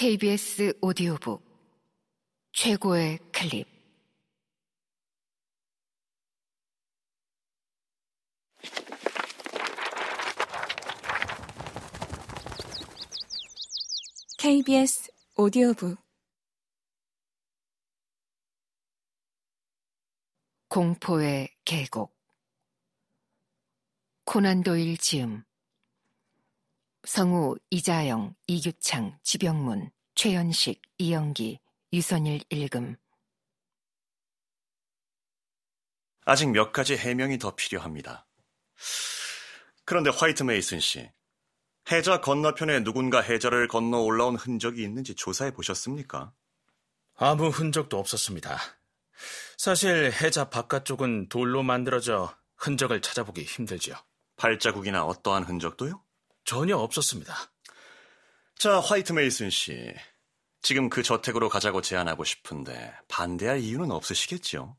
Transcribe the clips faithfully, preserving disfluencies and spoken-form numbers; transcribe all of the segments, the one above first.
케이비에스 오디오북 최고의 클립. 케이비에스 오디오북 공포의 계곡. 코난 도일 지음. 성우 이자영, 이규창, 지병문, 최현식, 이영기, 유선일 읽음. 아직 몇 가지 해명이 더 필요합니다. 그런데 화이트 메이슨 씨, 해저 건너편에 누군가 해저를 건너 올라온 흔적이 있는지 조사해 보셨습니까? 아무 흔적도 없었습니다. 사실 해저 바깥쪽은 돌로 만들어져 흔적을 찾아보기 힘들지요. 발자국이나 어떠한 흔적도요? 전혀 없었습니다. 자, 화이트 메이슨 씨, 지금 그 저택으로 가자고 제안하고 싶은데 반대할 이유는 없으시겠지요?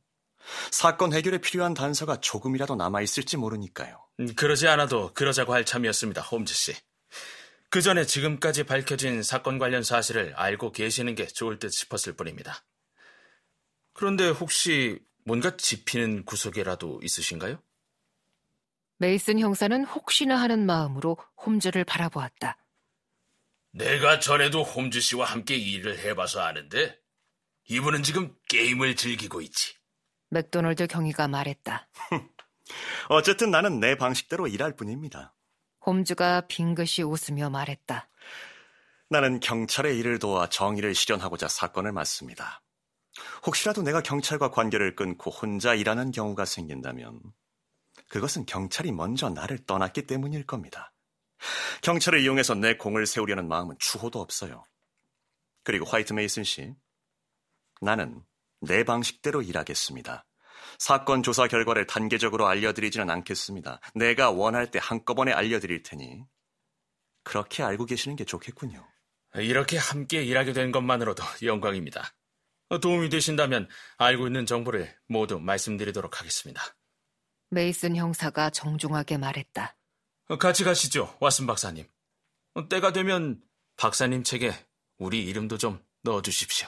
사건 해결에 필요한 단서가 조금이라도 남아있을지 모르니까요. 그러지 않아도 그러자고 할 참이었습니다, 홈즈 씨. 그 전에 지금까지 밝혀진 사건 관련 사실을 알고 계시는 게 좋을 듯 싶었을 뿐입니다. 그런데 혹시 뭔가 짚히는 구석이라도 있으신가요? 메이슨 형사는 혹시나 하는 마음으로 홈즈를 바라보았다. 내가 전에도 홈즈 씨와 함께 일을 해봐서 아는데 이분은 지금 게임을 즐기고 있지. 맥도널드 경위가 말했다. 어쨌든 나는 내 방식대로 일할 뿐입니다. 홈즈가 빙긋이 웃으며 말했다. 나는 경찰의 일을 도와 정의를 실현하고자 사건을 맡습니다. 혹시라도 내가 경찰과 관계를 끊고 혼자 일하는 경우가 생긴다면 그것은 경찰이 먼저 나를 떠났기 때문일 겁니다. 경찰을 이용해서 내 공을 세우려는 마음은 추호도 없어요. 그리고 화이트 메이슨 씨, 나는 내 방식대로 일하겠습니다. 사건 조사 결과를 단계적으로 알려드리지는 않겠습니다. 내가 원할 때 한꺼번에 알려드릴 테니 그렇게 알고 계시는 게 좋겠군요. 이렇게 함께 일하게 된 것만으로도 영광입니다. 도움이 되신다면 알고 있는 정보를 모두 말씀드리도록 하겠습니다. 메이슨 형사가 정중하게 말했다. 같이 가시죠, 왓슨 박사님. 때가 되면 박사님 책에 우리 이름도 좀 넣어주십시오.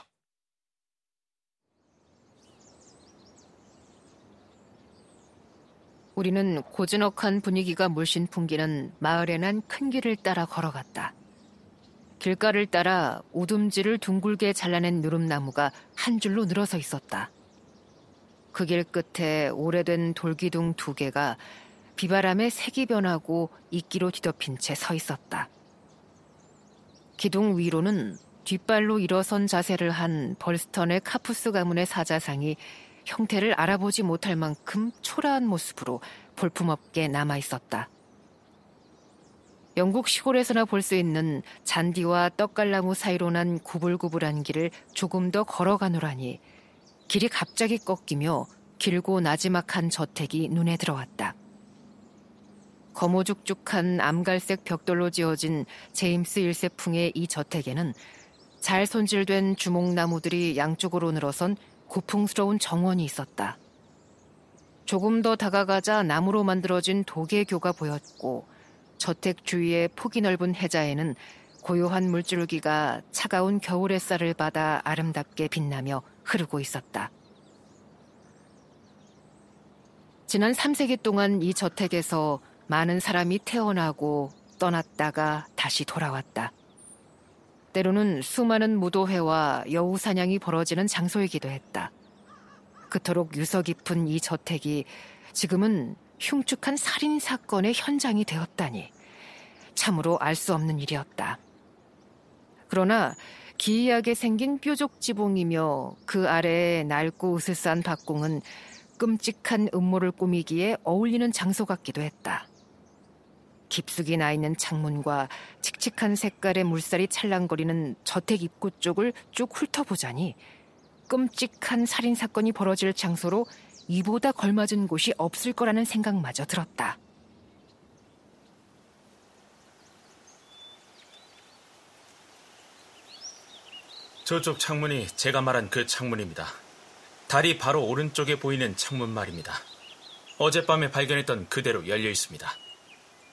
우리는 고즈넉한 분위기가 물씬 풍기는 마을에 난 큰 길을 따라 걸어갔다. 길가를 따라 우둠지를 둥글게 잘라낸 누름나무가 한 줄로 늘어서 있었다. 그 길 끝에 오래된 돌기둥 두 개가 비바람에 색이 변하고 이끼로 뒤덮인 채 서 있었다. 기둥 위로는 뒷발로 일어선 자세를 한 벌스턴의 카푸스 가문의 사자상이 형태를 알아보지 못할 만큼 초라한 모습으로 볼품없게 남아있었다. 영국 시골에서나 볼 수 있는 잔디와 떡갈나무 사이로 난 구불구불한 길을 조금 더 걸어가노라니 길이 갑자기 꺾이며 길고 나지막한 저택이 눈에 들어왔다. 거무죽죽한 암갈색 벽돌로 지어진 제임스 일세풍의 이 저택에는 잘 손질된 주목나무들이 양쪽으로 늘어선 고풍스러운 정원이 있었다. 조금 더 다가가자 나무로 만들어진 도개교가 보였고 저택 주위의 폭이 넓은 해자에는 고요한 물줄기가 차가운 겨울 햇살을 받아 아름답게 빛나며 흐르고 있었다. 지난 삼 세기 동안 이 저택에서 많은 사람이 태어나고 떠났다가 다시 돌아왔다. 때로는 수많은 무도회와 여우 사냥이 벌어지는 장소이기도 했다. 그토록 유서 깊은 이 저택이 지금은 흉측한 살인 사건의 현장이 되었다니 참으로 알 수 없는 일이었다. 그러나 기이하게 생긴 뾰족 지붕이며 그 아래의 낡고 으스스한 박공은 끔찍한 음모를 꾸미기에 어울리는 장소 같기도 했다. 깊숙이 나 있는 창문과 칙칙한 색깔의 물살이 찰랑거리는 저택 입구 쪽을 쭉 훑어보자니 끔찍한 살인사건이 벌어질 장소로 이보다 걸맞은 곳이 없을 거라는 생각마저 들었다. 저쪽 창문이 제가 말한 그 창문입니다. 다리 바로 오른쪽에 보이는 창문 말입니다. 어젯밤에 발견했던 그대로 열려 있습니다.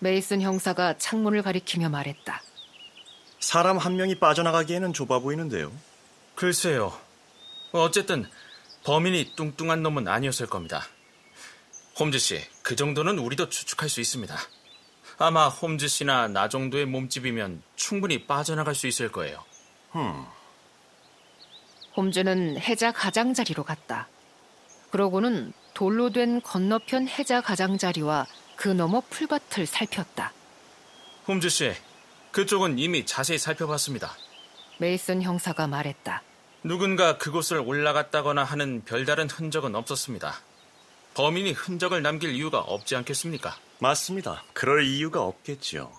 메이슨 형사가 창문을 가리키며 말했다. 사람 한 명이 빠져나가기에는 좁아 보이는데요. 글쎄요. 어쨌든 범인이 뚱뚱한 놈은 아니었을 겁니다. 홈즈 씨, 그 정도는 우리도 추측할 수 있습니다. 아마 홈즈 씨나 나 정도의 몸집이면 충분히 빠져나갈 수 있을 거예요. 흠. 홈즈는 해자 가장자리로 갔다. 그러고는 돌로 된 건너편 해자 가장자리와 그 너머 풀밭을 살폈다. 홈즈 씨, 그쪽은 이미 자세히 살펴봤습니다. 메이슨 형사가 말했다. 누군가 그곳을 올라갔다거나 하는 별다른 흔적은 없었습니다. 범인이 흔적을 남길 이유가 없지 않겠습니까? 맞습니다. 그럴 이유가 없겠죠.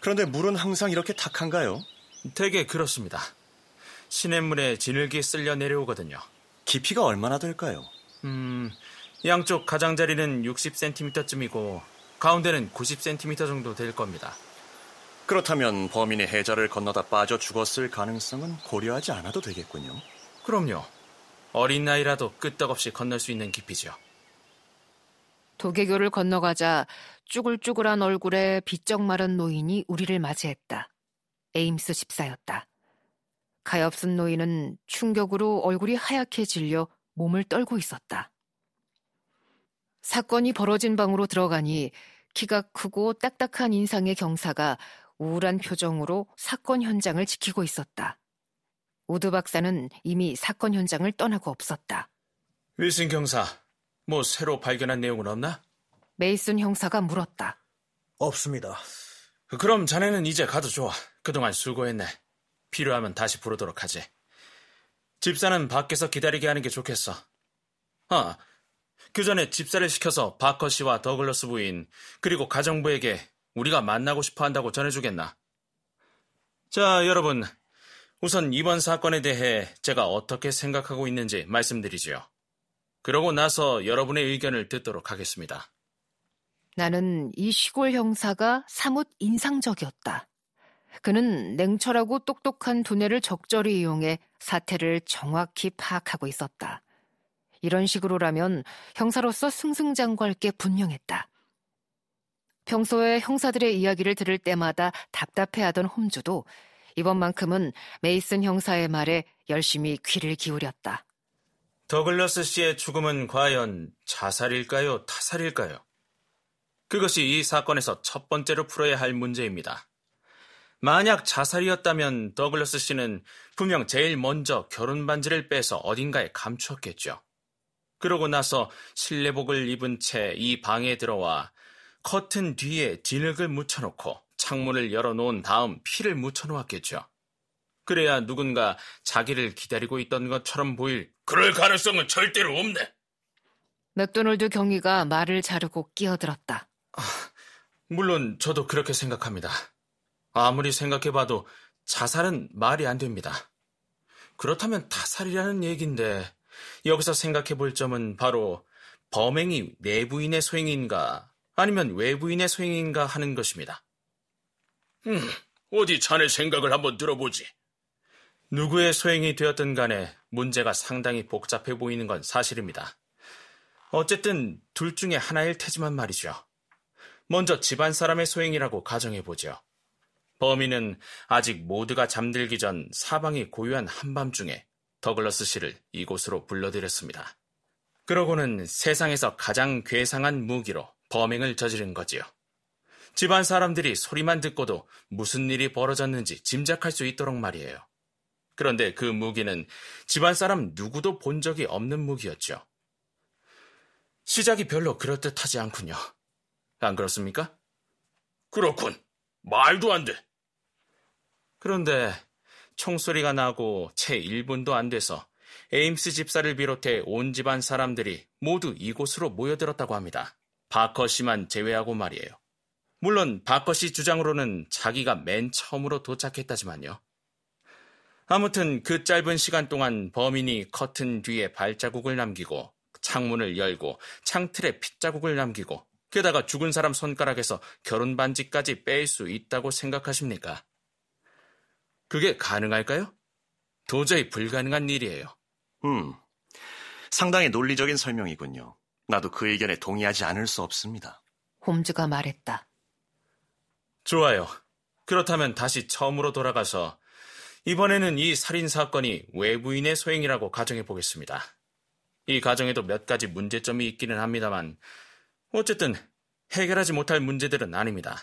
그런데 물은 항상 이렇게 탁한가요? 되게 그렇습니다. 시냇물에 진흙이 쓸려 내려오거든요. 깊이가 얼마나 될까요? 음, 양쪽 가장자리는 육십 센티미터쯤이고 가운데는 구십 센티미터 정도 될 겁니다. 그렇다면 범인이 해자를 건너다 빠져 죽었을 가능성은 고려하지 않아도 되겠군요. 그럼요. 어린 나이라도 끄떡없이 건널 수 있는 깊이죠. 도개교를 건너가자 쭈글쭈글한 얼굴에 비쩍 마른 노인이 우리를 맞이했다. 에임스 집사였다. 가엾은 노인은 충격으로 얼굴이 하얗게 질려 몸을 떨고 있었다. 사건이 벌어진 방으로 들어가니 키가 크고 딱딱한 인상의 경사가 우울한 표정으로 사건 현장을 지키고 있었다. 우드 박사는 이미 사건 현장을 떠나고 없었다. 윌슨 경사, 뭐 새로 발견한 내용은 없나? 메이슨 형사가 물었다. 없습니다. 그럼 자네는 이제 가도 좋아. 그동안 수고했네. 필요하면 다시 부르도록 하지. 집사는 밖에서 기다리게 하는 게 좋겠어. 아, 그 전에 집사를 시켜서 바커 씨와 더글러스 부인, 그리고 가정부에게 우리가 만나고 싶어 한다고 전해주겠나? 자, 여러분, 우선 이번 사건에 대해 제가 어떻게 생각하고 있는지 말씀드리지요. 그러고 나서 여러분의 의견을 듣도록 하겠습니다. 나는 이 시골 형사가 사뭇 인상적이었다. 그는 냉철하고 똑똑한 두뇌를 적절히 이용해 사태를 정확히 파악하고 있었다. 이런 식으로라면 형사로서 승승장구할 게 분명했다. 평소에 형사들의 이야기를 들을 때마다 답답해하던 홈즈도 이번만큼은 메이슨 형사의 말에 열심히 귀를 기울였다. 더글러스 씨의 죽음은 과연 자살일까요? 타살일까요? 그것이 이 사건에서 첫 번째로 풀어야 할 문제입니다. 만약 자살이었다면 더글러스 씨는 분명 제일 먼저 결혼 반지를 빼서 어딘가에 감추었겠죠. 그러고 나서 실내복을 입은 채 이 방에 들어와 커튼 뒤에 진흙을 묻혀놓고 창문을 열어놓은 다음 피를 묻혀놓았겠죠. 그래야 누군가 자기를 기다리고 있던 것처럼 보일 그럴 가능성은 절대로 없네. 맥도널드 경위가 말을 자르고 끼어들었다. 아, 물론 저도 그렇게 생각합니다. 아무리 생각해봐도 자살은 말이 안 됩니다. 그렇다면 타살이라는 얘기인데 여기서 생각해볼 점은 바로 범행이 내부인의 소행인가 아니면 외부인의 소행인가 하는 것입니다. 음, 어디 자네 생각을 한번 들어보지. 누구의 소행이 되었든 간에 문제가 상당히 복잡해 보이는 건 사실입니다. 어쨌든 둘 중에 하나일 테지만 말이죠. 먼저 집안 사람의 소행이라고 가정해보죠. 범인은 아직 모두가 잠들기 전 사방이 고요한 한밤중에 더글러스 씨를 이곳으로 불러들였습니다. 그러고는 세상에서 가장 괴상한 무기로 범행을 저지른 거지요. 집안 사람들이 소리만 듣고도 무슨 일이 벌어졌는지 짐작할 수 있도록 말이에요. 그런데 그 무기는 집안 사람 누구도 본 적이 없는 무기였죠. 시작이 별로 그럴듯하지 않군요. 안 그렇습니까? 그렇군. 말도 안 돼. 그런데 총소리가 나고 채 일 분도 안 돼서 에임스 집사를 비롯해 온 집안 사람들이 모두 이곳으로 모여들었다고 합니다. 바커 씨만 제외하고 말이에요. 물론 바커 씨 주장으로는 자기가 맨 처음으로 도착했다지만요. 아무튼 그 짧은 시간 동안 범인이 커튼 뒤에 발자국을 남기고 창문을 열고 창틀에 핏자국을 남기고 게다가 죽은 사람 손가락에서 결혼 반지까지 뺄 수 있다고 생각하십니까? 그게 가능할까요? 도저히 불가능한 일이에요. 음, 상당히 논리적인 설명이군요. 나도 그 의견에 동의하지 않을 수 없습니다. 홈즈가 말했다. 좋아요. 그렇다면 다시 처음으로 돌아가서 이번에는 이 살인사건이 외부인의 소행이라고 가정해보겠습니다. 이 가정에도 몇 가지 문제점이 있기는 합니다만 어쨌든 해결하지 못할 문제들은 아닙니다.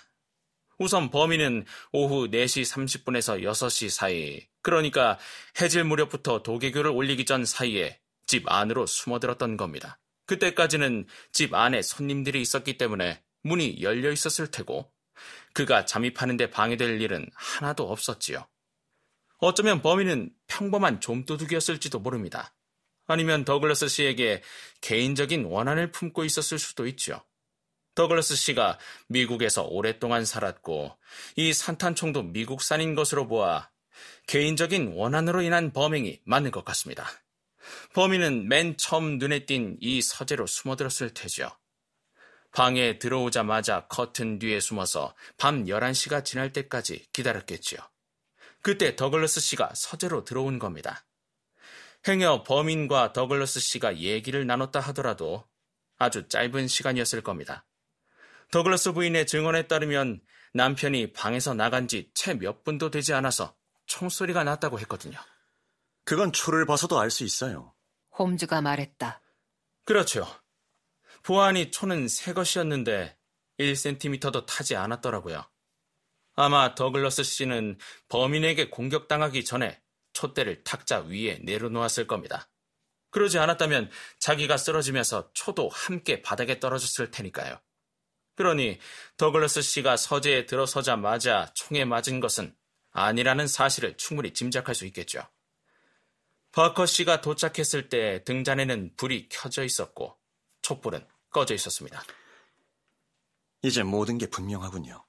우선 범인은 오후 네 시 삼십 분에서 여섯 시 사이, 그러니까 해질 무렵부터 도개교를 올리기 전 사이에 집 안으로 숨어들었던 겁니다. 그때까지는 집 안에 손님들이 있었기 때문에 문이 열려 있었을 테고 그가 잠입하는 데 방해될 일은 하나도 없었지요. 어쩌면 범인은 평범한 좀도둑이었을지도 모릅니다. 아니면 더글러스 씨에게 개인적인 원한을 품고 있었을 수도 있죠. 더글러스 씨가 미국에서 오랫동안 살았고 이 산탄총도 미국산인 것으로 보아 개인적인 원한으로 인한 범행이 맞는 것 같습니다. 범인은 맨 처음 눈에 띈 이 서재로 숨어들었을 테죠. 방에 들어오자마자 커튼 뒤에 숨어서 밤 열한 시가 지날 때까지 기다렸겠지요. 그때 더글러스 씨가 서재로 들어온 겁니다. 행여 범인과 더글러스 씨가 얘기를 나눴다 하더라도 아주 짧은 시간이었을 겁니다. 더글러스 부인의 증언에 따르면 남편이 방에서 나간 지 채 몇 분도 되지 않아서 총소리가 났다고 했거든요. 그건 초를 봐서도 알 수 있어요. 홈즈가 말했다. 그렇죠. 보안이 초는 새 것이었는데 일 센티미터도 타지 않았더라고요. 아마 더글러스 씨는 범인에게 공격당하기 전에 촛대를 탁자 위에 내려놓았을 겁니다. 그러지 않았다면 자기가 쓰러지면서 초도 함께 바닥에 떨어졌을 테니까요. 그러니 더글러스 씨가 서재에 들어서자마자 총에 맞은 것은 아니라는 사실을 충분히 짐작할 수 있겠죠. 바커 씨가 도착했을 때 등잔에는 불이 켜져 있었고 촛불은 꺼져 있었습니다. 이제 모든 게 분명하군요.